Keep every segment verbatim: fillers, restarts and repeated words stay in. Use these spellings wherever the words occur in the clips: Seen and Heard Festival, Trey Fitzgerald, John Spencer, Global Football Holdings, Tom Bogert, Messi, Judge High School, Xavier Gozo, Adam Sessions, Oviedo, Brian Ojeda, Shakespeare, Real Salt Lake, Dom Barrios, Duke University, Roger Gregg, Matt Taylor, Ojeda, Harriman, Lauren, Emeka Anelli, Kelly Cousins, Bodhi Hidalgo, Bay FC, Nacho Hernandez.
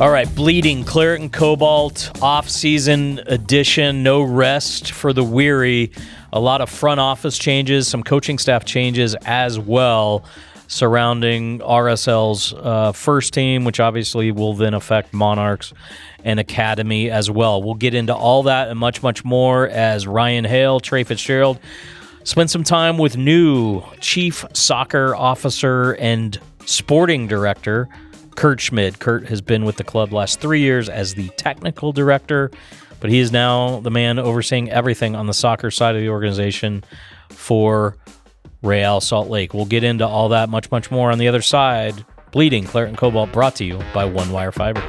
All right, Bleeding, Claret and Cobalt, off-season edition, no rest for the weary. A lot of front office changes, some coaching staff changes as well surrounding R S L's uh, first team, which obviously will then affect Monarchs and Academy as well. We'll get into all that and much, much more as Ryan Hale, Trey Fitzgerald spent some time with new Chief Soccer Officer and Sporting Director, Kurt Schmid. Kurt has been with the club last three years as the Technical Director, but he is now the man overseeing everything on the soccer side of the organization for Real Salt Lake. We'll get into all that, much, much more on the other side. Bleeding, Claret and Cobalt, brought to you by One Wire Fiber.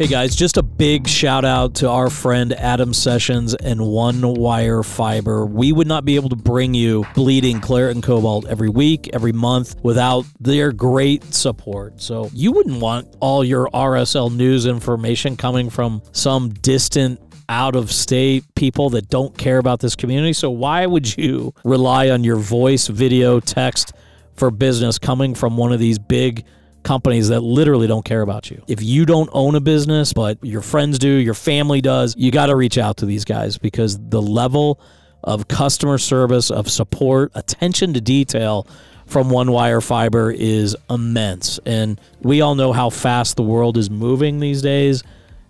Hey guys, just a big shout out to our friend Adam Sessions and One Wire Fiber. We would not be able to bring you Bleeding, Claret and Cobalt every week, every month without their great support. So you wouldn't want all your R S L news information coming from some distant out-of-state people that don't care about this community. So why would you rely on your voice, video, text for business coming from one of these big companies that literally don't care about you? If you don't own a business, but your friends do, your family does, you got to reach out to these guys, because the level of customer service, of support, attention to detail from One Wire Fiber is immense. And we all know how fast the world is moving these days.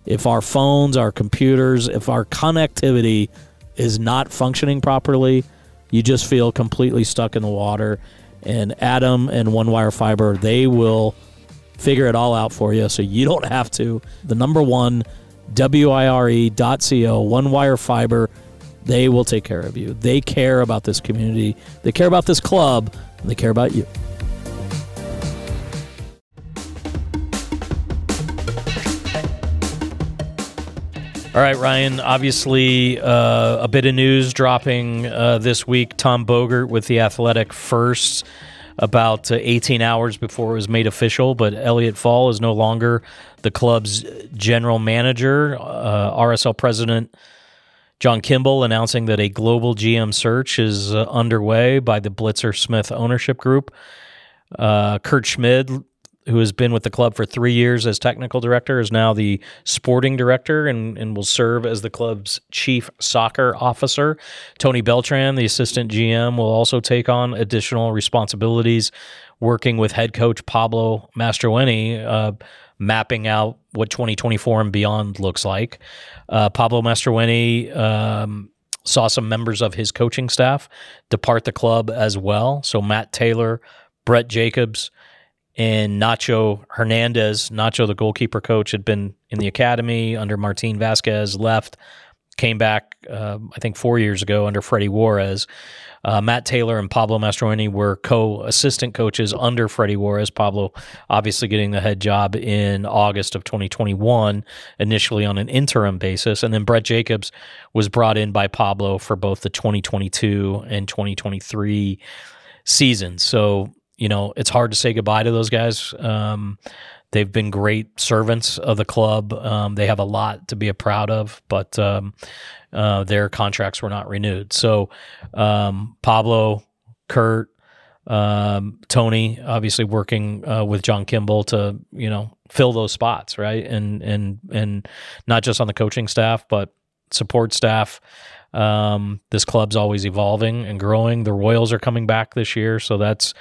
If our phones, our computers, if our connectivity is not functioning properly, you just feel completely stuck in the water. And Adam and One Wire Fiber, they will figure it all out for you, so you don't have to. The number one, W I R E dot co, One Wire Fiber, they will take care of you. They care about this community, they care about this club, and they care about you. All right, Ryan, obviously uh, a bit of news dropping uh, this week. Tom Bogert with The Athletic first, about uh, eighteen hours before it was made official, but Elliot Fall is no longer the club's general manager. Uh, R S L president John Kimball announcing that a global G M search is uh, underway by the Blitzer Smith ownership group. Uh, Kurt Schmid, who has been with the club for three years as technical director, is now the sporting director and, and will serve as the club's chief soccer officer. Tony Beltran, the assistant G M, will also take on additional responsibilities, working with head coach Pablo Mastroeni, uh, mapping out what twenty twenty-four and beyond looks like. Uh, Pablo Mastroeni um, saw some members of his coaching staff depart the club as well. So Matt Taylor, Brett Jacobs, and Nacho Hernandez. Nacho, the goalkeeper coach, had been in the academy under Martin Vasquez, left, came back, uh, I think, four years ago under Freddy Juarez. Uh, Matt Taylor and Pablo Mastroeni were co-assistant coaches under Freddy Juarez. Pablo obviously getting the head job in August of twenty twenty-one, initially on an interim basis. And then Brett Jacobs was brought in by Pablo for both the twenty twenty-two and twenty twenty-three seasons. So, you know, it's hard to say goodbye to those guys. Um, they've been great servants of the club. Um, they have a lot to be proud of, but um, uh, their contracts were not renewed. So um, Pablo, Kurt, um, Tony, obviously working uh, with John Kimball to, you know, fill those spots, right? And and and not just on the coaching staff, but support staff. Um, this club's always evolving and growing. The Royals are coming back this year, so that's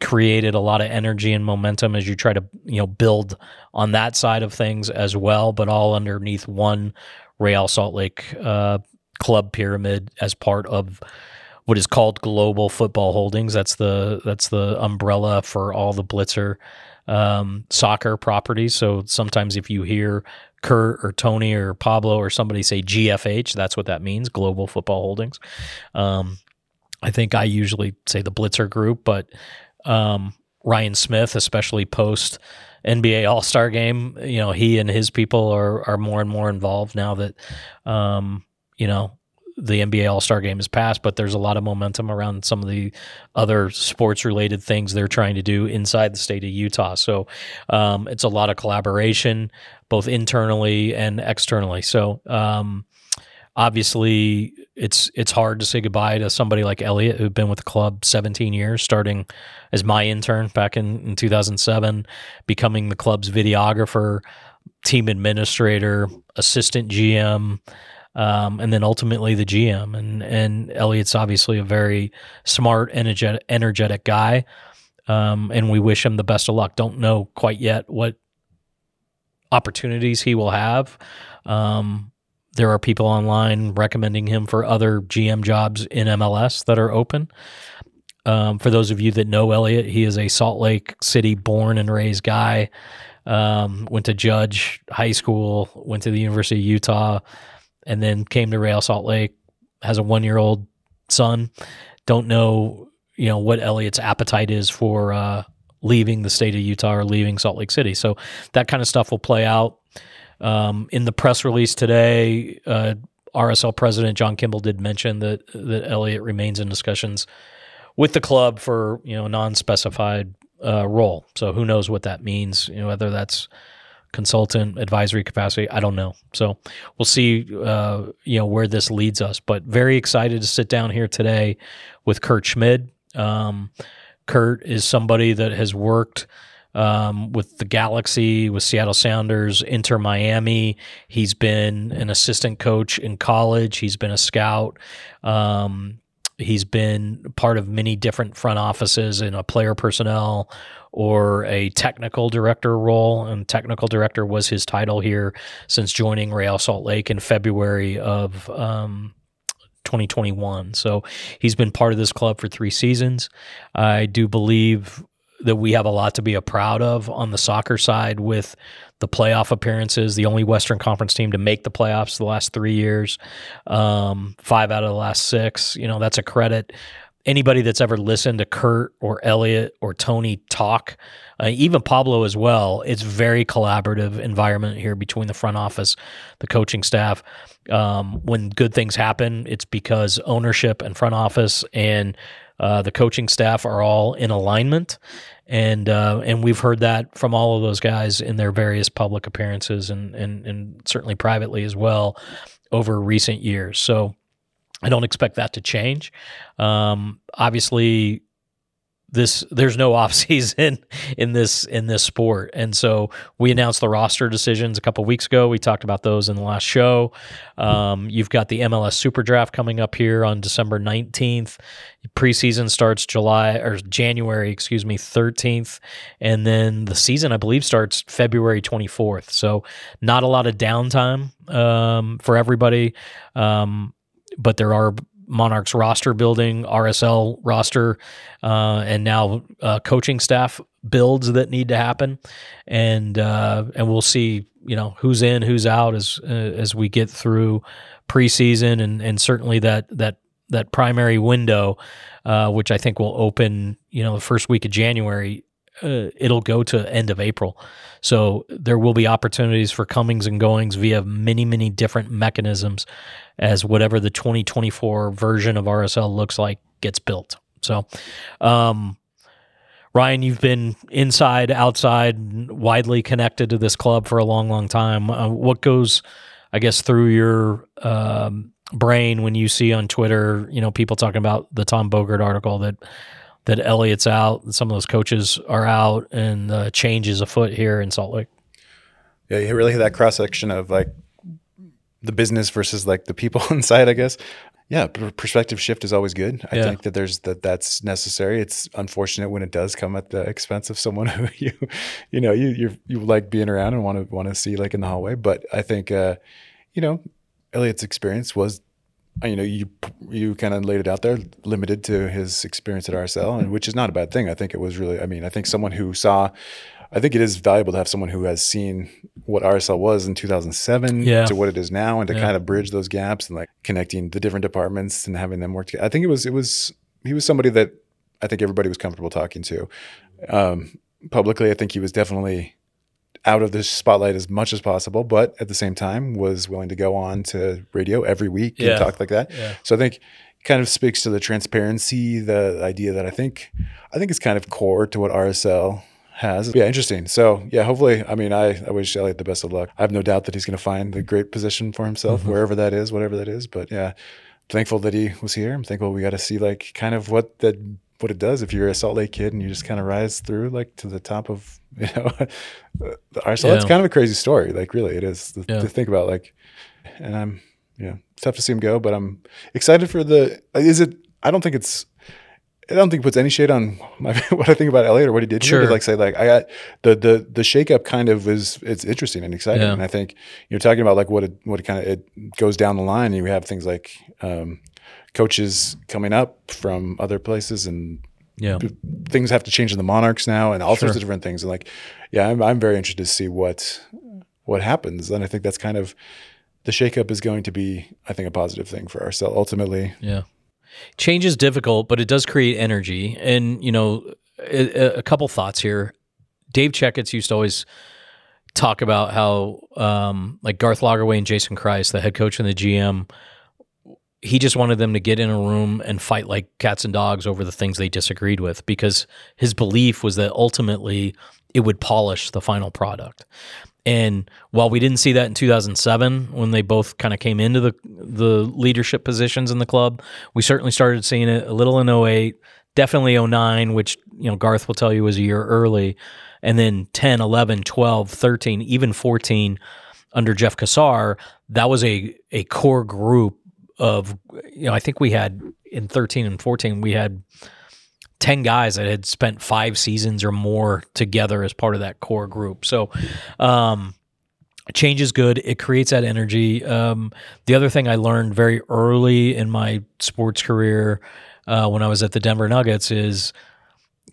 created a lot of energy and momentum as you try to, you know, build on that side of things as well, but all underneath one Real Salt Lake uh, club pyramid as part of what is called Global Football Holdings. That's the that's the umbrella for all the Blitzer um, soccer properties. So sometimes if you hear Kurt or Tony or Pablo or somebody say G F H, that's what that means, Global Football Holdings. Um, I think I usually say the Blitzer Group, but Um, Ryan Smith, especially post N B A All-Star Game, you know, he and his people are are more and more involved now that, um, you know, the N B A All-Star Game is passed, but there's a lot of momentum around some of the other sports-related things they're trying to do inside the state of Utah. So um, it's a lot of collaboration, both internally and externally. So um, Obviously, it's it's hard to say goodbye to somebody like Elliot, who'd been with the club seventeen years, starting as my intern back in, in two thousand seven, becoming the club's videographer, team administrator, assistant G M, um, and then ultimately the G M. And and Elliot's obviously a very smart, energetic, energetic guy, um, and we wish him the best of luck. Don't know quite yet what opportunities he will have. Um, There are people online recommending him for other G M jobs in M L S that are open. Um, for those of you that know Elliot, he is a Salt Lake City born and raised guy. Um, went to Judge High School, went to the University of Utah, and then came to Real Salt Lake. Has a one-year-old son. Don't know, you know, what Elliot's appetite is for uh, leaving the state of Utah or leaving Salt Lake City. So that kind of stuff will play out. Um, in the press release today, uh, R S L president John Kimball did mention that that Elliot remains in discussions with the club for, you know, non-specified uh, role. So who knows what that means? You know, whether that's consultant, advisory capacity, I don't know. So we'll see, uh, you know, where this leads us. But very excited to sit down here today with Kurt Schmid. Um, Kurt is somebody that has worked Um, with the Galaxy, with Seattle Sounders, Inter Miami. He's been an assistant coach in college. He's been a scout. Um, he's been part of many different front offices in a player personnel or a technical director role, and technical director was his title here since joining Real Salt Lake in February of um, twenty twenty-one. So he's been part of this club for three seasons. I do believe that we have a lot to be proud of on the soccer side with the playoff appearances, the only Western Conference team to make the playoffs the last three years, um, five out of the last six. You know, that's a credit. Anybody that's ever listened to Kurt or Elliot or Tony talk, uh, even Pablo as well, it's very collaborative environment here between the front office, the coaching staff. Um, when good things happen, it's because ownership and front office and Uh, the coaching staff are all in alignment, and uh, and we've heard that from all of those guys in their various public appearances and and, and certainly privately as well over recent years. So I don't expect that to change. Um, obviously, this there's no off season in this in this sport, and so we announced the roster decisions a couple of weeks ago. We talked about those in the last show. Um, you've got the M L S Super Draft coming up here on December nineteenth. Preseason starts July or January, excuse me, thirteenth, and then the season, I believe, starts February twenty-fourth. So not a lot of downtime um, for everybody, um, but there are Monarchs roster building, R S L roster, uh, and now uh, coaching staff builds that need to happen, and uh, and we'll see, you know, who's in, who's out as uh, as we get through preseason, and and certainly that that. that primary window, uh, which I think will open, you know, the first week of January, uh, it'll go to end of April. So there will be opportunities for comings and goings via many, many different mechanisms as whatever the twenty twenty-four version of R S L looks like gets built. So, um, Ryan, you've been inside, outside, widely connected to this club for a long, long time. Uh, what goes, I guess, through your, um, brain when you see on Twitter, you know, people talking about the Tom Bogert article that that Elliot's out, some of those coaches are out, and the uh, change is afoot here in Salt Lake? Yeah, you really have that cross section of like the business versus like the people inside, I guess. Yeah, perspective shift is always good. I yeah. think that there's that that's necessary. It's unfortunate when it does come at the expense of someone who you you know you you you like being around and want to want to see like in the hallway. But I think uh, you know. Elliot's experience was, you know, you you kind of laid it out there, limited to his experience at R S L, and which is not a bad thing. I think it was really, I mean, I think someone who saw, I think it is valuable to have someone who has seen what R S L was in two thousand seven yeah. to what it is now, and to yeah. kind of bridge those gaps and like connecting the different departments and having them work together. I think it was, it was, he was somebody that I think everybody was comfortable talking to. Um, publicly, I think he was definitely out of the spotlight as much as possible, but at the same time was willing to go on to radio every week yeah. and talk like that. Yeah. So I think it kind of speaks to the transparency, the idea that I think, I think is kind of core to what R S L has. Yeah, interesting. So yeah, hopefully, I mean, I, I wish Elliot the best of luck. I have no doubt that he's going to find the great position for himself, mm-hmm. wherever that is, whatever that is. But yeah, thankful that he was here. I'm thankful we got to see like kind of what that what it does if you're a Salt Lake kid and you just kind of rise through like to the top of, you know, our Salt. Yeah. It's kind of a crazy story. Like really, it is to, yeah. to think about. Like, and I'm, you know, it's tough to see him go, but I'm excited for the. Is it? I don't think it's. I don't think it puts any shade on my, what I think about Elliot or what he did. Sure. But like say like I got the the the shakeup kind of is it's interesting and exciting. Yeah. And I think you're talking about like what it what it kind of it goes down the line. And you have things like um, coaches coming up from other places and yeah, things have to change in the Monarchs now and all sure. sorts of different things. And like yeah, I'm I'm very interested to see what what happens. And I think that's kind of the shakeup is going to be I think a positive thing for ourselves ultimately. Yeah. Change is difficult, but it does create energy. And, you know, a, a couple thoughts here. Dave Checkitz used to always talk about how, um, like Garth Lagerway and Jason Christ, the head coach and the G M, he just wanted them to get in a room and fight like cats and dogs over the things they disagreed with because his belief was that ultimately it would polish the final product. And while we didn't see that in two thousand seven, when they both kind of came into the the leadership positions in the club, we certainly started seeing it a little in oh eight, definitely oh nine, which you know Garth will tell you was a year early, and then ten, eleven, twelve, thirteen, even fourteen under Jeff Cassar. That was a a core group of, you know, I think we had in thirteen and fourteen, we had ten guys that had spent five seasons or more together as part of that core group. So um, change is good. It creates that energy. Um, the other thing I learned very early in my sports career uh, when I was at the Denver Nuggets is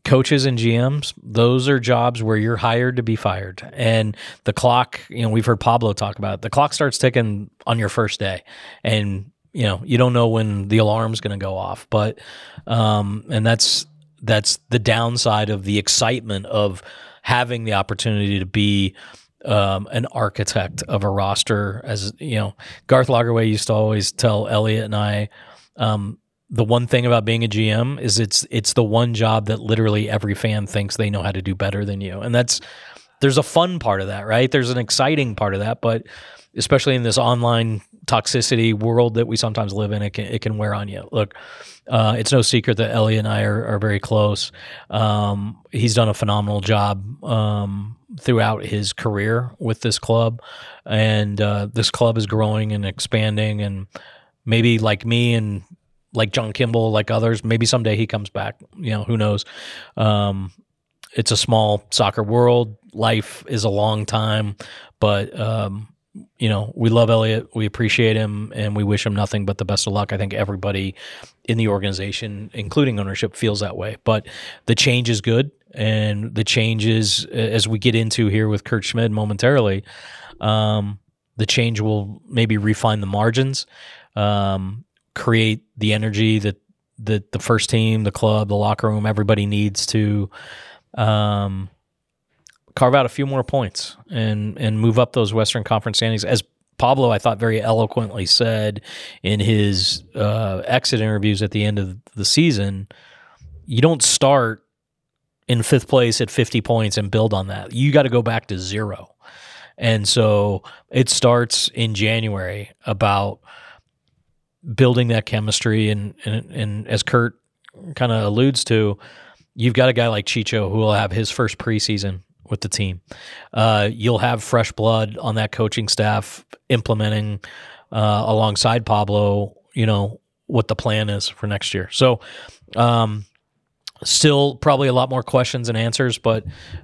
coaches and G Ms, those are jobs where you're hired to be fired. And the clock, you know, we've heard Pablo talk about it. The clock starts ticking on your first day. And, you know, you don't know when the alarm's going to go off. But, um, and that's, that's the downside of the excitement of having the opportunity to be um, an architect of a roster. As you know, Garth Lagerway used to always tell Elliot and I, um, the one thing about being a G M is it's it's the one job that literally every fan thinks they know how to do better than you, and that's there's a fun part of that, right? There's an exciting part of that, but especially in this online toxicity world that we sometimes live in, it can, it can wear on you. Look, uh, it's no secret that Ellie and I are, are very close. Um, he's done a phenomenal job um, throughout his career with this club. And uh, this club is growing and expanding. And maybe like me and like John Kimball, like others, maybe someday he comes back. You know, who knows? Um, it's a small soccer world. Life is a long time. But um you know, we love Elliot, we appreciate him, and we wish him nothing but the best of luck. I think everybody in the organization, including ownership, feels that way. But the change is good, and the change is, as we get into here with Kurt Schmid momentarily, um, the change will maybe refine the margins, um, create the energy that, that the first team, the club, the locker room, everybody needs to um, – carve out a few more points and and move up those Western Conference standings. As Pablo, I thought, very eloquently said in his uh, exit interviews at the end of the season, you don't start in fifth place at fifty points and build on that. You got to go back to zero. And so it starts in January about building that chemistry. And, and, and as Kurt kind of alludes to, you've got a guy like Chicho who will have his first preseason with the team. Uh, you'll have fresh blood on that coaching staff implementing uh, alongside Pablo, you know, what the plan is for next year. So um, still probably a lot more questions and answers, but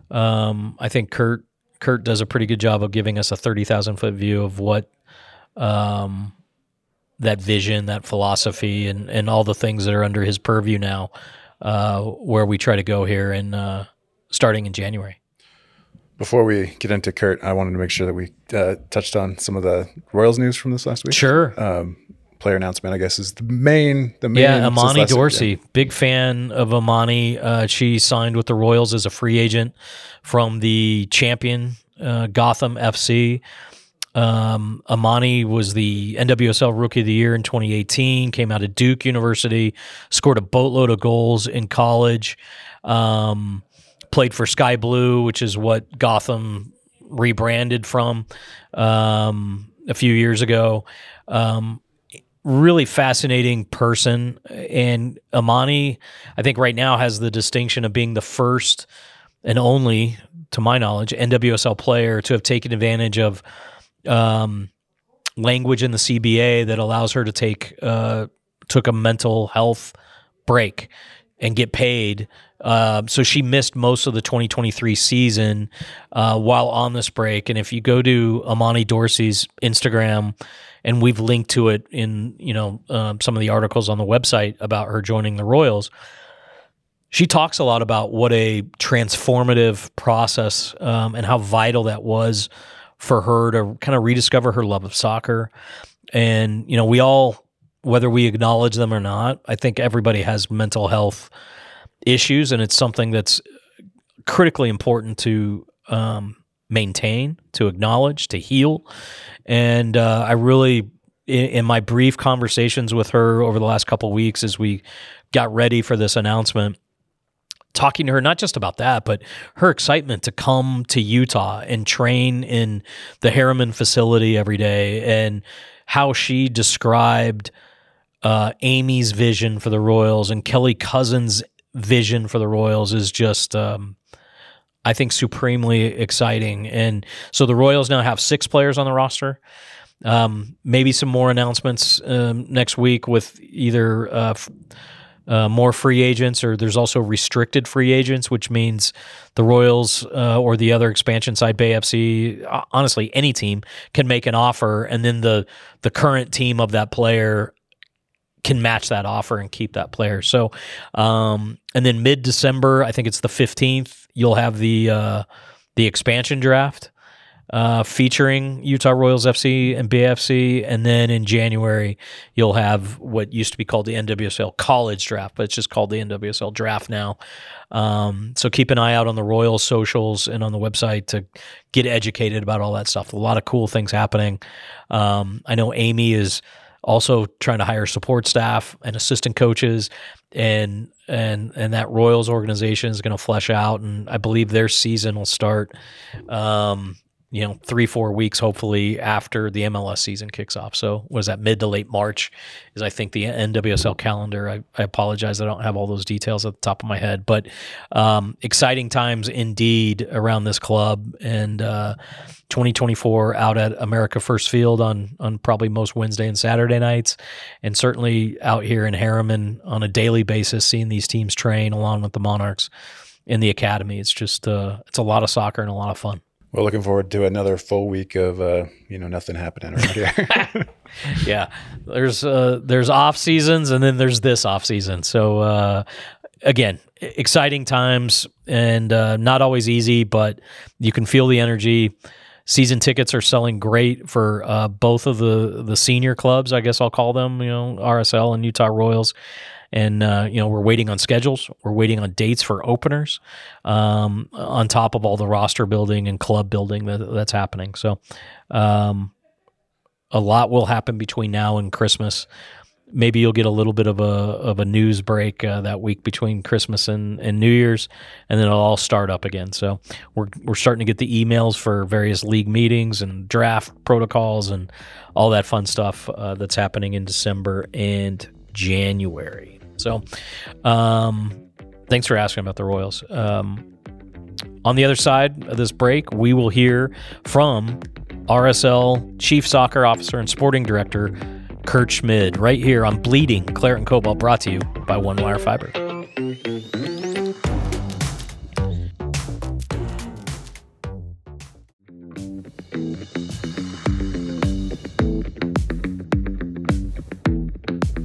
um, I think Kurt Kurt does a pretty good job of giving us a thirty thousand foot view of what um, that vision, that philosophy, and, and all the things that are under his purview now, uh, where we try to go here and uh, starting in January. Before we get into Kurt, I wanted to make sure that we uh, touched on some of the Royals news from this last week. Sure. Um, player announcement, I guess, is the main. The main yeah, Amani Dorsey, yeah. Big fan of Amani. Uh, she signed with the Royals as a free agent from the champion uh, Gotham F C. Um, Amani was the N W S L Rookie of the Year in twenty eighteen, came out of Duke University, scored a boatload of goals in college. Um played for Sky Blue, which is what Gotham rebranded from um, a few years ago. Um, really fascinating person. And Amani, I think right now, has the distinction of being the first and only, to my knowledge, N W S L player to have taken advantage of um, language in the C B A that allows her to take uh, took a mental health break and get paid. Uh, so she missed most of the twenty twenty-three season uh, while on this break. And if you go to Amani Dorsey's Instagram, and we've linked to it in you know uh, some of the articles on the website about her joining the Royals, she talks a lot about what a transformative process um, and how vital that was for her to kind of rediscover her love of soccer. And, you know, we all, whether we acknowledge them or not, I think everybody has mental health issues, and it's something that's critically important to um, maintain, to acknowledge, to heal. And uh, I really, in, in my brief conversations with her over the last couple of weeks as we got ready for this announcement, talking to her, not just about that, but her excitement to come to Utah and train in the Harriman facility every day, and how she described uh, Amy's vision for the Royals and Kelly Cousins' vision for the Royals is just, um, I think, supremely exciting. And so the Royals now have six players on the roster. Um, maybe some more announcements um, next week with either uh, – Uh, more free agents, or there's also restricted free agents, which means the Royals uh, or the other expansion side, Bay F C, honestly, any team can make an offer, and then the the current team of that player can match that offer and keep that player. So, um, and then mid-December, I think it's the fifteenth, you'll have the uh, the expansion draft uh, featuring Utah Royals F C and B F C. And then in January, you'll have what used to be called the N W S L College Draft, but it's just called the N W S L Draft now. Um, so keep an eye out on the Royals socials and on the website to get educated about all that stuff. A lot of cool things happening. Um, I know Amy is also trying to hire support staff and assistant coaches, and and and that Royals organization is going to flesh out, and I believe their season will start um, you know, three, four weeks, hopefully, after the M L S season kicks off. So was that mid to late March is, I think, the N W S L calendar. I, I apologize. I don't have all those details at the top of my head, but um, exciting times indeed around this club, and uh, twenty twenty-four out at America First Field on, on probably most Wednesday and Saturday nights, and certainly out here in Harriman on a daily basis, seeing these teams train along with the Monarchs in the academy. It's just, uh, it's a lot of soccer and a lot of fun. We're looking forward to another full week of uh, you know, nothing happening around here. Yeah, there's uh, there's off seasons, and then there's this off season. So uh, again, exciting times, and uh, not always easy, but you can feel the energy. Season tickets are selling great for uh, both of the the senior clubs, I guess I'll call them, you know, R S L and Utah Royals. And, uh, you know, we're waiting on schedules. We're waiting on dates for openers, um, on top of all the roster building and club building that, that's happening. So um, a lot will happen between now and Christmas. Maybe you'll get a little bit of a of a news break uh, that week between Christmas and, and New Year's, and then it'll all start up again. So we're we're starting to get the emails for various league meetings and draft protocols and all that fun stuff uh, that's happening in December and January. So um, thanks for asking about the Royals. Um, on the other side of this break, we will hear from R S L Chief Soccer Officer and Sporting Director Kurt Schmid right here on Bleeding Claret and Cobalt, brought to you by One Wire Fiber.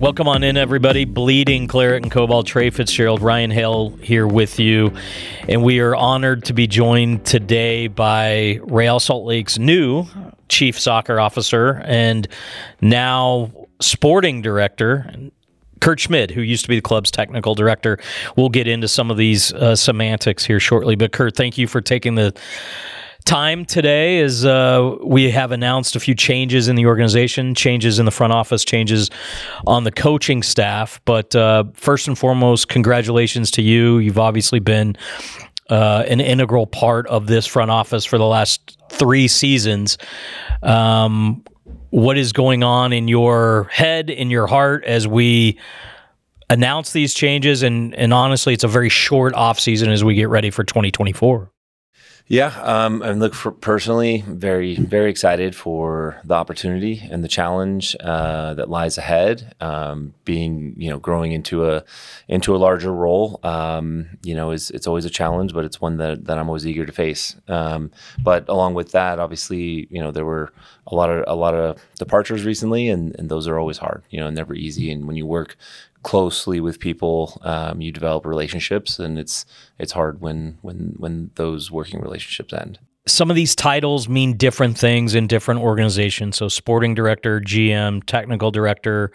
Welcome on in, everybody. Bleeding Claret and Cobalt, Trey Fitzgerald, Ryan Hale here with you. And we are honored to be joined today by Real Salt Lake's new Chief Soccer Officer and now Sporting Director, Kurt Schmid, who used to be the club's Technical Director. We'll get into some of these uh, semantics here shortly. But, Kurt, thank you for taking the time today, is uh, we have announced a few changes in the organization, changes in the front office, changes on the coaching staff. But uh, first and foremost, congratulations to you. You've obviously been uh, an integral part of this front office for the last three seasons. Um, what is going on in your head, in your heart, as we announce these changes? And, and honestly, it's a very short offseason as we get ready for twenty twenty-four. Yeah, um, and look, for personally, very, very excited for the opportunity and the challenge uh, that lies ahead. Um, being, you know, growing into a into a larger role, um, you know, is it's always a challenge, but it's one that that I'm always eager to face. Um, but along with that, obviously, you know, there were a lot of a lot of departures recently, and and those are always hard, you know, and never easy. And when you work closely with people, um, you develop relationships, and it's it's hard when when when those working relationships end. Some of these titles mean different things in different organizations. So sporting director, G M, technical director,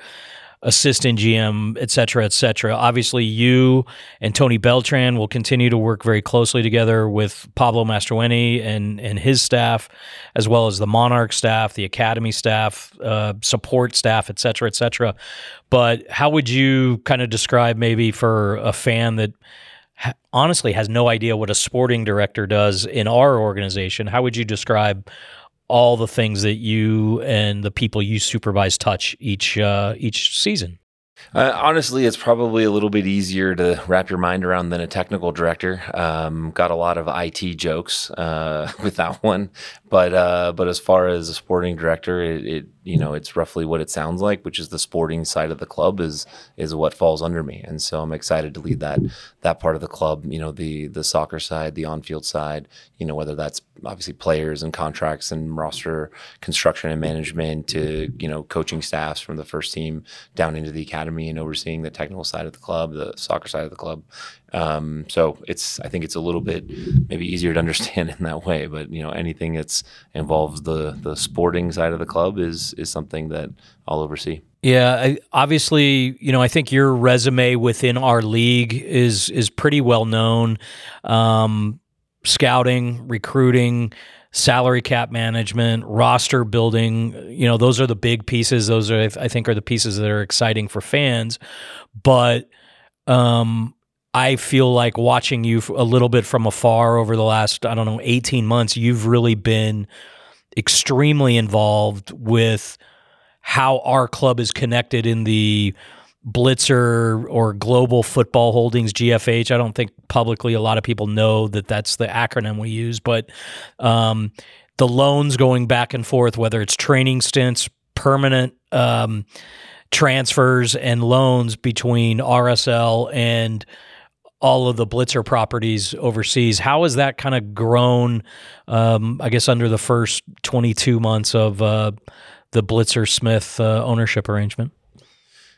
assistant G M, et cetera, et cetera. Obviously, you and Tony Beltran will continue to work very closely together with Pablo Mastroeni and, and his staff, as well as the Monarch staff, the Academy staff, uh, support staff, et cetera, et cetera. But how would you kind of describe, maybe for a fan that ha honestly has no idea what a sporting director does in our organization, how would you describe all the things that you and the people you supervise touch each uh, each season? Uh, honestly, it's probably a little bit easier to wrap your mind around than a technical director. Um, got a lot of I T jokes uh, with that one, but uh, but as far as a sporting director, it, it you know it's roughly what it sounds like, which is the sporting side of the club is is what falls under me, and so I'm excited to lead that that part of the club. You know, the the soccer side, the on-field side. You know, whether that's obviously players and contracts and roster construction and management to you know coaching staffs from the first team down into the academy, and overseeing the technical side of the club, the soccer side of the club. Um, so it's, I think it's a little bit maybe easier to understand in that way, but you know, anything that's involves the, the sporting side of the club is, is something that I'll oversee. Yeah. I, obviously, you know, I think your resume within our league is, is pretty well known. Um, scouting, recruiting, salary cap management, roster building, you know, those are the big pieces. Those are, I think, are the pieces that are exciting for fans. But um, I feel like watching you a little bit from afar over the last, I don't know, eighteen months, you've really been extremely involved with how our club is connected in the Blitzer or Global Football Holdings, G F H. I don't think publicly a lot of people know that that's the acronym we use, but um, the loans going back and forth, whether it's training stints, permanent um, transfers and loans between R S L and all of the Blitzer properties overseas. How has that kind of grown, um, I guess, under the first twenty-two months of uh, the Blitzer Smith uh, ownership arrangement?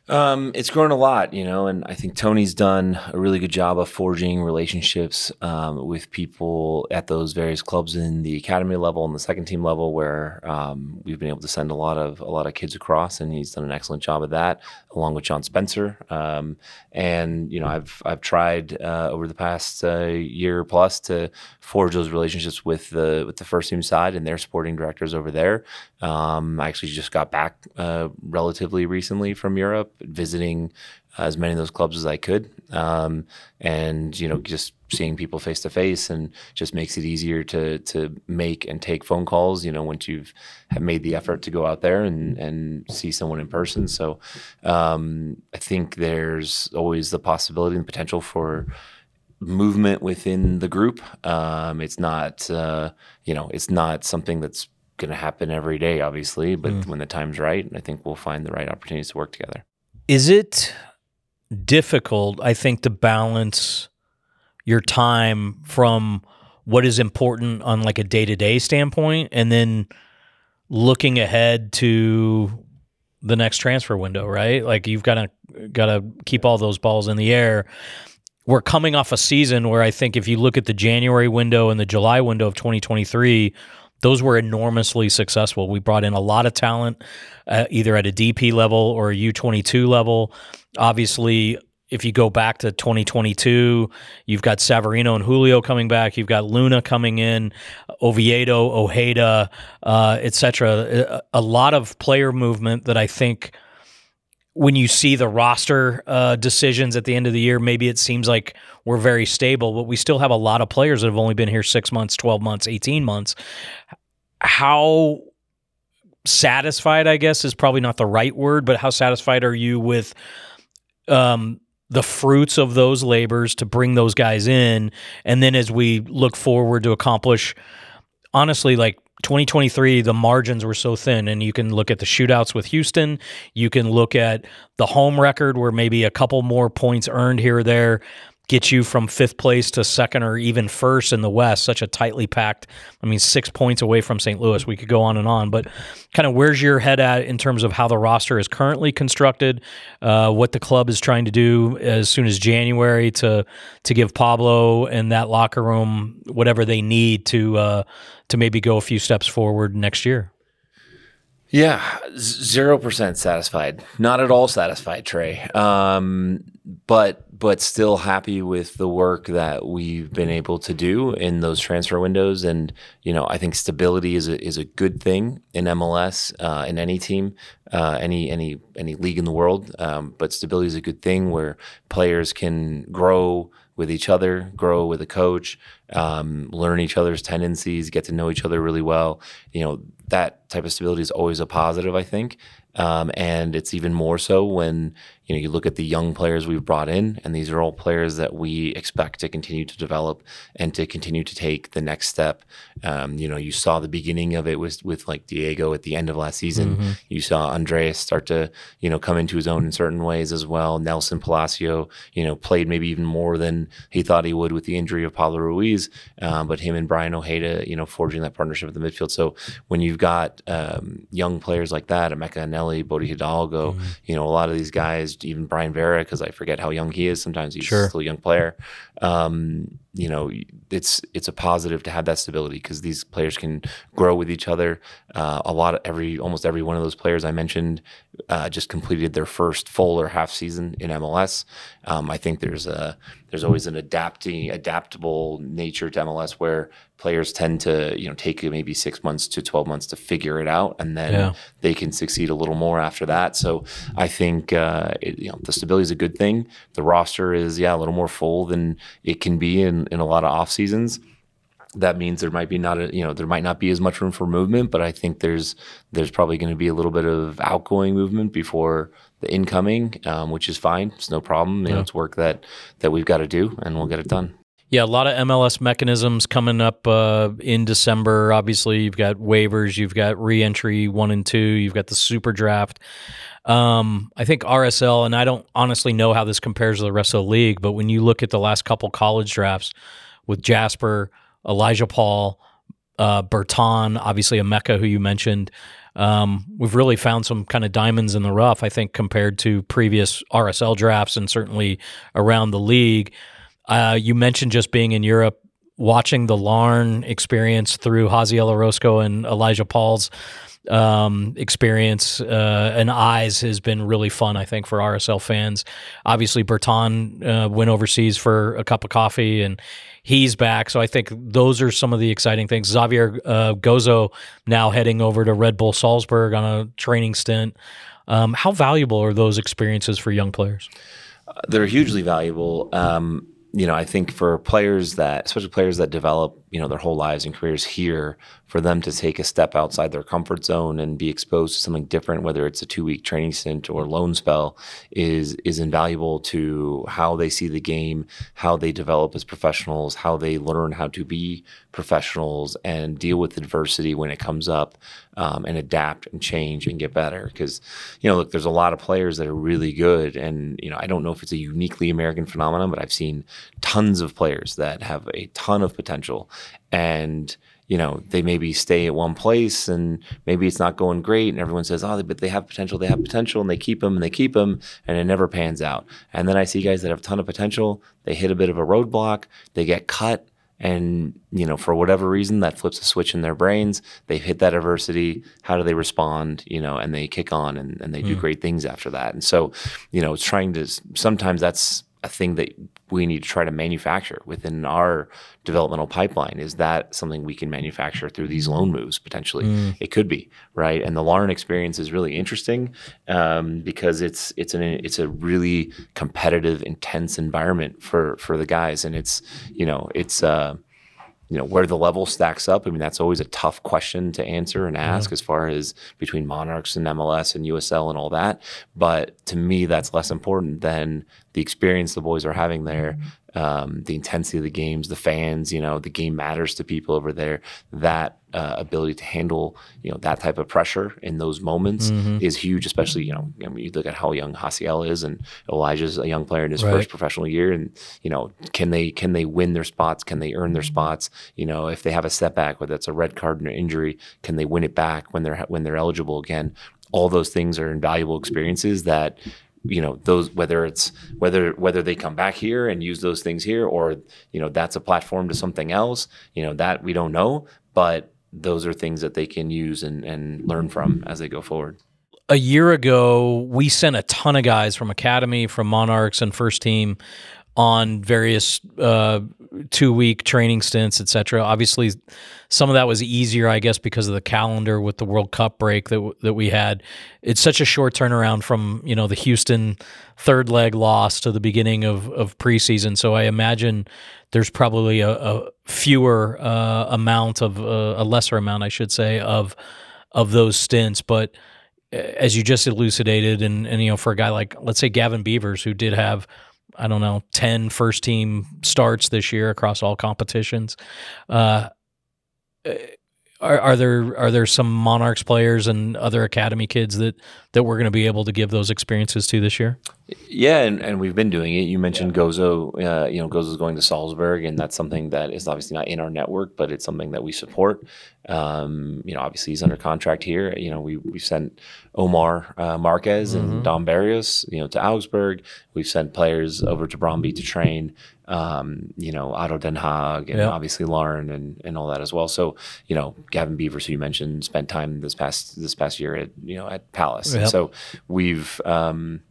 Um, it's grown a lot, you know, and I think Tony's done a really good job of forging relationships um, with people at those various clubs in the academy level and the second team level, where um, we've been able to send a lot of a lot of kids across, and he's done an excellent job of that, along with John Spencer. Um, and you know, I've I've tried uh, over the past uh, year plus to forge those relationships with the with the first team side and their sporting directors over there. Um, I actually just got back uh, relatively recently from Europe, visiting as many of those clubs as I could, um, and you know, just seeing people face to face, and just makes it easier to to make and take phone calls, you know, once you've have made the effort to go out there and and see someone in person. So um, I think there's always the possibility and potential for movement within the group. Um, it's not uh, you know, it's not something that's going to happen every day, obviously, but mm. when the time's right, I think we'll find the right opportunities to work together. Is it difficult, I think, to balance your time from what is important on like a day-to-day standpoint and then looking ahead to the next transfer window, right? Like you've got to got to keep all those balls in the air. We're coming off a season where I think if you look at the January window and the July window of twenty twenty-three, those were enormously successful. We brought in a lot of talent, uh, either at a D P level or a U twenty-two level. Obviously, if you go back to twenty twenty-two, you've got Savarino and Julio coming back. You've got Luna coming in, Oviedo, Ojeda, uh, et cetera. A lot of player movement that I think when you see the roster uh, decisions at the end of the year, maybe it seems like we're very stable, but we still have a lot of players that have only been here six months, twelve months, eighteen months. How satisfied, I guess, is probably not the right word, but how satisfied are you with um, the fruits of those labors to bring those guys in? And then as we look forward to accomplish, honestly, like, twenty twenty-three, the margins were so thin, and you can look at the shootouts with Houston. You can look at the home record where maybe a couple more points earned here or there get you from fifth place to second or even first in the West, such a tightly packed, I mean, six points away from Saint Louis. We could go on and on, but kind of where's your head at in terms of how the roster is currently constructed, uh, what the club is trying to do as soon as January to to give Pablo and that locker room whatever they need to uh, to maybe go a few steps forward next year? Yeah, zero percent satisfied. Not at all satisfied, Trey. Um, but but still happy with the work that we've been able to do in those transfer windows. And, you know, I think stability is a, is a good thing in M L S, uh, in any team, uh, any any any league in the world. Um, but stability is a good thing where players can grow with each other, grow with a coach, um, learn each other's tendencies, get to know each other really well. You know, that type of stability is always a positive, I think. Um, and it's even more so when, you know, you look at the young players we've brought in, and these are all players that we expect to continue to develop and to continue to take the next step. Um, you know, you saw the beginning of it with, with like Diego at the end of last season. Mm-hmm. You saw Andreas start to, you know, come into his own in certain ways as well. Nelson Palacio, you know, played maybe even more than he thought he would with the injury of Pablo Ruiz. Um, but him and Brian Ojeda, you know, forging that partnership in the midfield. So when you've got um, young players like that, Emeka Anelli, Bodhi Hidalgo, mm-hmm. you know, a lot of these guys, even Brian Vera, because I forget how young he is. Sometimes he's sure. still a young player. Um, you know, it's it's a positive to have that stability because these players can grow with each other. Uh, a lot of every, almost every one of those players I mentioned uh, just completed their first full or half season in M L S. Um, I think there's a there's always an adapting, adaptable nature to M L S where players tend to, you know, take maybe six months to twelve months to figure it out, and then yeah. they can succeed a little more after that. So I think uh, it, you know, the stability is a good thing. The roster is yeah a little more full than it can be in, in a lot of off seasons. That means there might be not a, you know, there might not be as much room for movement, but I think there's there's probably going to be a little bit of outgoing movement before the incoming, um, which is fine. It's no problem. You yeah. know, it's work that that we've got to do, and we'll get it done. Yeah, a lot of M L S mechanisms coming up uh, in December. Obviously, you've got waivers, you've got re-entry one and two, you've got the super draft. Um, I think R S L, and I don't honestly know how this compares to the rest of the league, but when you look at the last couple college drafts with Jasper, Elijah Paul, uh, Berton, obviously Emeka, who you mentioned, um, we've really found some kind of diamonds in the rough, I think, compared to previous R S L drafts and certainly around the league. Uh, you mentioned just being in Europe, watching the Lauren experience through Hazi Orozco and Elijah Paul's um, experience uh, and eyes has been really fun, I think, for R S L fans. Obviously, Berton uh, went overseas for a cup of coffee, and he's back. So I think those are some of the exciting things. Xavier uh, Gozo now heading over to Red Bull Salzburg on a training stint. Um, how valuable are those experiences for young players? Uh, they're hugely valuable. Um You know, I think for players that, especially players that develop, you know, their whole lives and careers here, for them to take a step outside their comfort zone and be exposed to something different, whether it's a two-week training stint or loan spell, is is invaluable to how they see the game, how they develop as professionals, how they learn how to be professionals and deal with adversity when it comes up, um, and adapt and change and get better. Because, you know, look, there's a lot of players that are really good, and, you know, I don't know if it's a uniquely American phenomenon, but I've seen tons of players that have a ton of potential, and, you know, they maybe stay at one place and maybe it's not going great, and everyone says, oh, but they have potential, they have potential, and they keep them and they keep them, and it never pans out. And then I see guys that have a ton of potential, they hit a bit of a roadblock, they get cut, and, you know, for whatever reason, that flips a switch in their brains. They hit that adversity. How do they respond? You know, and they kick on, and, and they mm. do great things after that. And so, you know, it's trying to, sometimes that's a thing that we need to try to manufacture within our developmental pipeline? Is that something we can manufacture through these loan moves potentially? Mm. It could be, right? And the Lauren experience is really interesting um, because it's it's an it's a really competitive, intense environment for for the guys, and it's you know it's. Uh, You know, where the level stacks up. I mean, that's always a tough question to answer and ask yeah. as far as between Monarchs and M L S and U S L and all that. But to me, that's less important than the experience the boys are having there, um, the intensity of the games, the fans, you know, the game matters to people over there. That uh, ability to handle, you know, that type of pressure in those moments mm-hmm. is huge, especially, you know, I mean, you look at how young Hasiel is, and Elijah's a young player in his right. first professional year. And, you know, can they can they win their spots? Can they earn their spots? You know, if they have a setback, whether it's a red card or an injury, can they win it back when they're when they're eligible again? All those things are invaluable experiences that, you know, those, whether it's whether whether they come back here and use those things here, or, you know, that's a platform to something else, you know, that we don't know, but those are things that they can use and, and learn from as they go forward. A year ago, we sent a ton of guys from Academy, from Monarchs and first team on various uh, two-week training stints, et cetera. Obviously, some of that was easier, I guess, because of the calendar with the World Cup break that w that we had. It's such a short turnaround from, you know, the Houston third leg loss to the beginning of, of preseason. So I imagine there's probably a, a fewer uh, amount of uh, a lesser amount, I should say, of of those stints. But as you just elucidated, and, and you know, for a guy like, let's say, Gavin Beavers, who did have, I don't know, ten first-team starts this year across all competitions. Uh, are, are there are there some Monarchs players and other Academy kids that that we're going to be able to give those experiences to this year? Yeah, and, and we've been doing it. You mentioned yeah. Gozo. Uh, you know, Gozo's going to Salzburg, and that's something that is obviously not in our network, but it's something that we support. Um, you know, obviously he's under contract here. You know, we we've sent Omar uh, Marquez mm-hmm. and Dom Barrios, you know, to Augsburg. We've sent players over to Bromby to train. Um, you know, Otto Den Haag and yeah. obviously Lauren and and all that as well. So, you know, Gavin Beavers, who you mentioned, spent time this past this past year at you know at Palace. Yep. So we've. Um,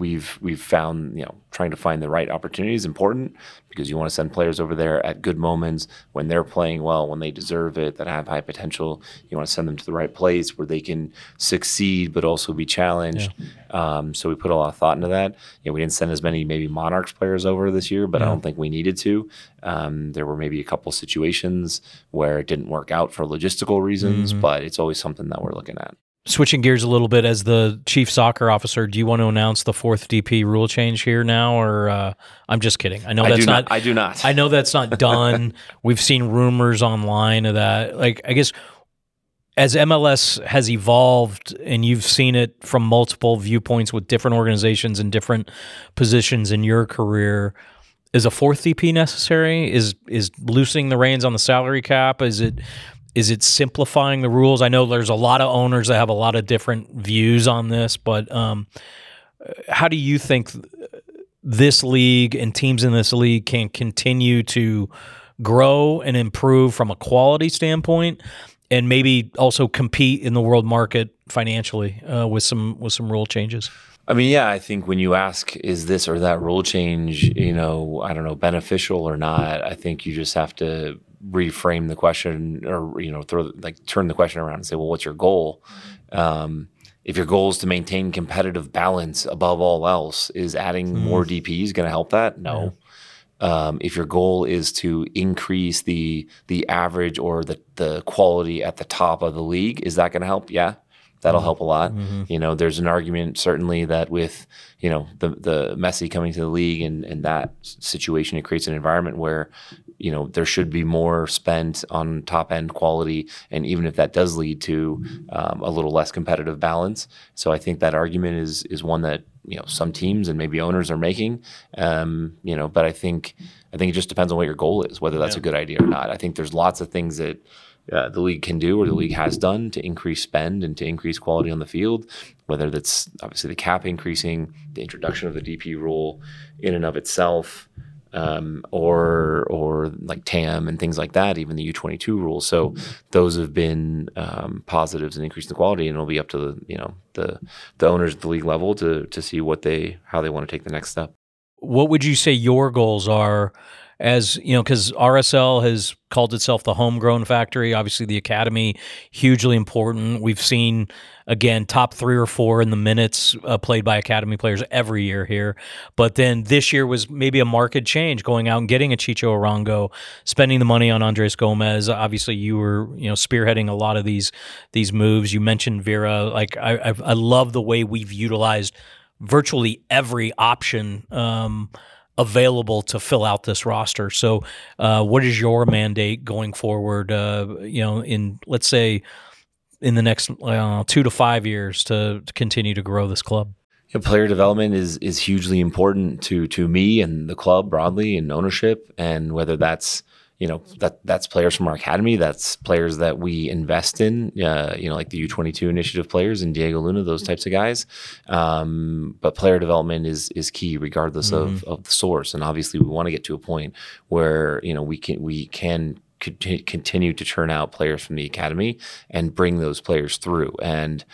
We've we've found, you know, trying to find the right opportunity is important, because you want to send players over there at good moments when they're playing well, when they deserve it, that have high potential. You want to send them to the right place where they can succeed but also be challenged. Yeah. Um, so we put a lot of thought into that. You know, we didn't send as many maybe Monarchs players over this year, but yeah. I don't think we needed to. Um, there were maybe a couple situations where it didn't work out for logistical reasons, mm-hmm. but it's always something that we're looking at. Switching gears a little bit, as the chief soccer officer, do you want to announce the fourth D P rule change here now, or uh, I'm just kidding? I know that's I not, not. I do not. I know that's not done. We've seen rumors online of that. Like, I guess as M L S has evolved, and you've seen it from multiple viewpoints with different organizations and different positions in your career, is a fourth D P necessary? Is is loosening the reins on the salary cap? Is it? Is it simplifying the rules? I know there's a lot of owners that have a lot of different views on this, but um, how do you think this league and teams in this league can continue to grow and improve from a quality standpoint, and maybe also compete in the world market financially uh, with some with some rule changes? I mean, yeah, I think when you ask, is this or that rule change, you know, I don't know, beneficial or not, I think you just have to reframe the question, or, you know, throw like turn the question around and say, well, what's your goal? Um, if your goal is to maintain competitive balance above all else, is adding mm. more D Ps going to help that? No. Yeah. Um, if your goal is to increase the the average or the the quality at the top of the league, is that going to help? Yeah. That'll help a lot. Mm-hmm. You know, there's an argument certainly that with, you know, the the Messi coming to the league and, and that situation, it creates an environment where, you know, there should be more spent on top end quality. And even if that does lead to um, a little less competitive balance. So I think that argument is, is one that, you know, some teams and maybe owners are making, um, you know, but I think, I think it just depends on what your goal is, whether that's yeah. a good idea or not. I think there's lots of things that, Uh, the league can do, or the league has done, to increase spend and to increase quality on the field, whether that's obviously the cap increasing, the introduction of the D P rule in and of itself, um, or or like T A M and things like that, even the U twenty-two rule. So those have been um, positives and increasing the quality, and it'll be up to the you know the the owners at the league level to to see what they how they want to take the next step. what would you say your goals are as, you know, because R S L has called itself the homegrown factory. Obviously, the academy, hugely important. We've seen, again, top three or four in the minutes uh, played by academy players every year here. But then this year was maybe a market change, going out and getting a Chicho Arango, spending the money on Andreas Gomez. Obviously, you were you know spearheading a lot of these these moves. You mentioned Vera. Like I I, I love the way we've utilized virtually every option Um, available to fill out this roster. So uh, what is your mandate going forward, uh, you know, in, let's say, in the next uh, two to five years to, to continue to grow this club? Yeah, player development is is hugely important to to me and the club broadly, and ownership, and whether that's, you know, that that's players from our academy, that's players that we invest in, uh, you know, like the U twenty-two initiative players and Diego Luna, those types of guys. Um, but player development is is key, regardless mm-hmm. of of the source. And obviously, we want to get to a point where, you know, we can we can cont- continue to churn out players from the academy and bring those players through. And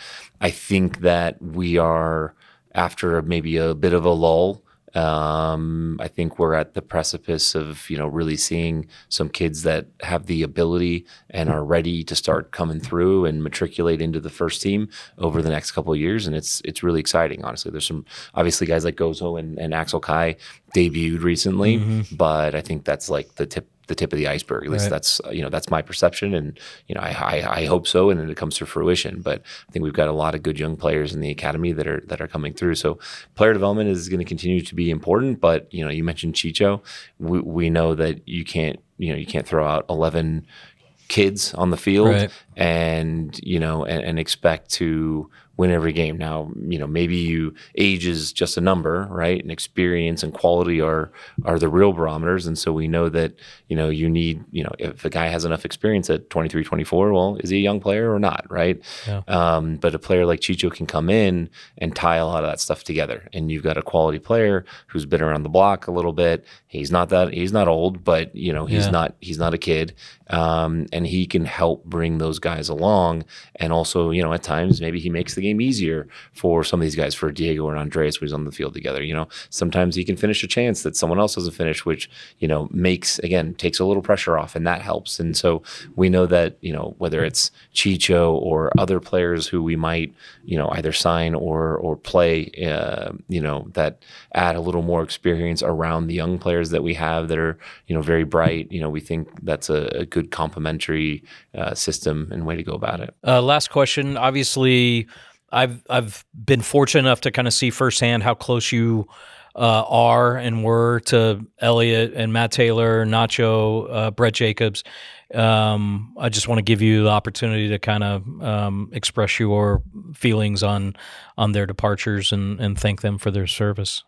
I think that we are, after maybe a bit of a lull, Um, I think we're at the precipice of, you know, really seeing some kids that have the ability and are ready to start coming through and matriculate into the first team over the next couple of years. And it's it's really exciting, honestly. There's some, obviously, guys like Gozo and, and Axel Kai debuted recently, mm-hmm. but I think that's like the tip the tip of the iceberg. At least right. that's, you know, that's my perception. And, you know, I, I, I hope so. And then it comes to fruition, but I think we've got a lot of good young players in the academy that are, that are coming through. So player development is going to continue to be important, but, you know, you mentioned Chicho. We, we know that you can't, you know, you can't throw out eleven kids on the field right. and, you know, and, and expect to win every game. Now, you know, maybe you age is just a number, right? And experience and quality are are the real barometers. And so we know that, you know, you need, you know, if a guy has enough experience at twenty-three, twenty-four, well, is he a young player or not, right? Yeah. Um, but a player like Chicho can come in and tie a lot of that stuff together. And you've got a quality player who's been around the block a little bit. He's not that, he's not old, but, you know, he's yeah. not, he's not a kid. Um, and he can help bring those guys along. And also, you know, at times, maybe he makes the game easier for some of these guys, for Diego or Andreas, who's on the field together. You know, sometimes he can finish a chance that someone else doesn't finish, which, you know, makes, again, takes a little pressure off, and that helps. And so we know that, you know, whether it's Chicho or other players who we might, you know, either sign or or play, uh, you know, that add a little more experience around the young players that we have that are, you know, very bright. You know, we think that's a, a good complementary uh, system and way to go about it. Uh, last question, obviously. I've I've been fortunate enough to kind of see firsthand how close you uh, are and were to Elliot and Matt Taylor, Nacho, uh, Brett Jacobs. Um, I just want to give you the opportunity to kind of um, express your feelings on on their departures and, and thank them for their service.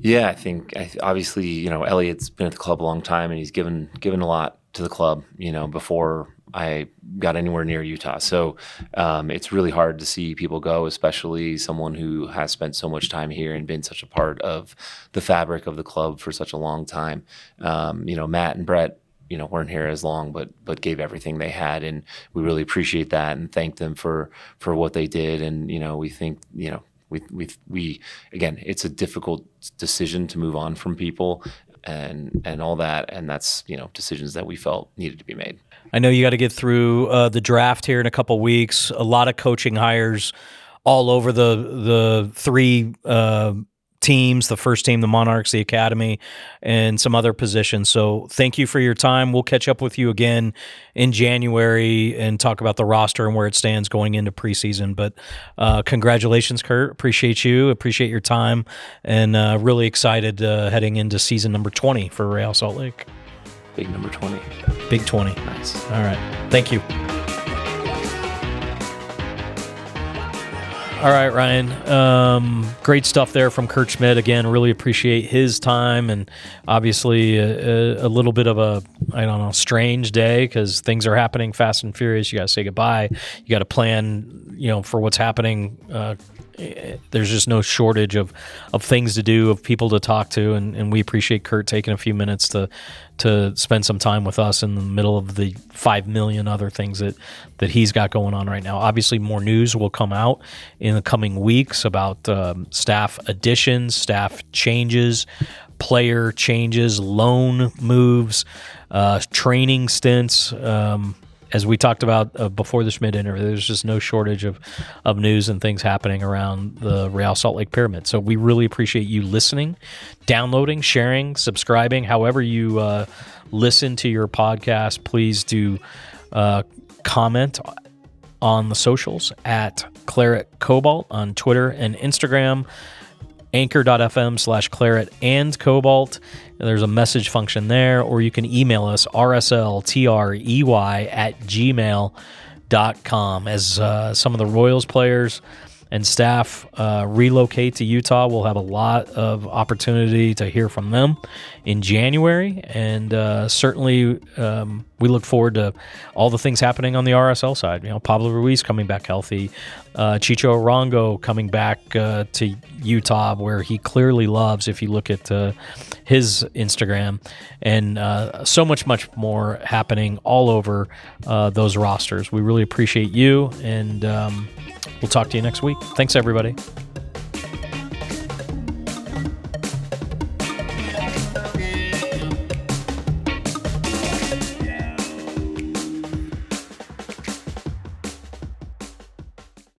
Yeah, I think I, obviously, you know, Elliot's been at the club a long time and he's given given a lot to the club, you know, before I got anywhere near Utah. So um, it's really hard to see people go, especially someone who has spent so much time here and been such a part of the fabric of the club for such a long time. Um, you know, Matt and Brett, you know, weren't here as long, but but gave everything they had, and we really appreciate that and thank them for for what they did. And, you know, we think, you know, we we we again, it's a difficult decision to move on from people and and all that, and that's, you know, decisions that we felt needed to be made. I know you got to get through uh, the draft here in a couple weeks. A lot of coaching hires all over the the three uh, teams, the first team, the Monarchs, the Academy, and some other positions. So thank you for your time. We'll catch up with you again in January and talk about the roster and where it stands going into preseason. But uh, congratulations, Kurt. Appreciate you. Appreciate your time. And uh, really excited uh, heading into season number twenty for Real Salt Lake. Big number twenty. Big twenty. Nice. All right. Thank you. All right, Ryan. Um, great stuff there from Kurt Schmid. Again, really appreciate his time, and obviously a, a little bit of a, I don't know, strange day because things are happening fast and furious. You got to say goodbye. You got to plan, you know, for what's happening uh, there's just no shortage of, of things to do, of people to talk to, and, and we appreciate Kurt taking a few minutes to to spend some time with us in the middle of the five million other things that, that he's got going on right now. Obviously, more news will come out in the coming weeks about um, staff additions, staff changes, player changes, loan moves, uh, training stints. Um, as we talked about uh, before the Schmid interview, there's just no shortage of, of news and things happening around the Real Salt Lake Pyramid. So we really appreciate you listening, downloading, sharing, subscribing. However you uh, listen to your podcast, please do uh, comment on the socials at Claret Cobalt on Twitter and Instagram, anchor.fm slash claret and cobalt. There's a message function there, or you can email us r s l t r e y at gmail dot com. As uh, some of the Royals players and staff uh, relocate to Utah, we'll have a lot of opportunity to hear from them in January, and uh, certainly um, we look forward to all the things happening on the R S L side. You know, Pablo Ruiz coming back healthy, uh, Chicho Arango coming back uh, to Utah, where he clearly loves, if you look at uh, his Instagram, and uh, so much, much more happening all over uh, those rosters. We really appreciate you, and um, we'll talk to you next week. Thanks, everybody.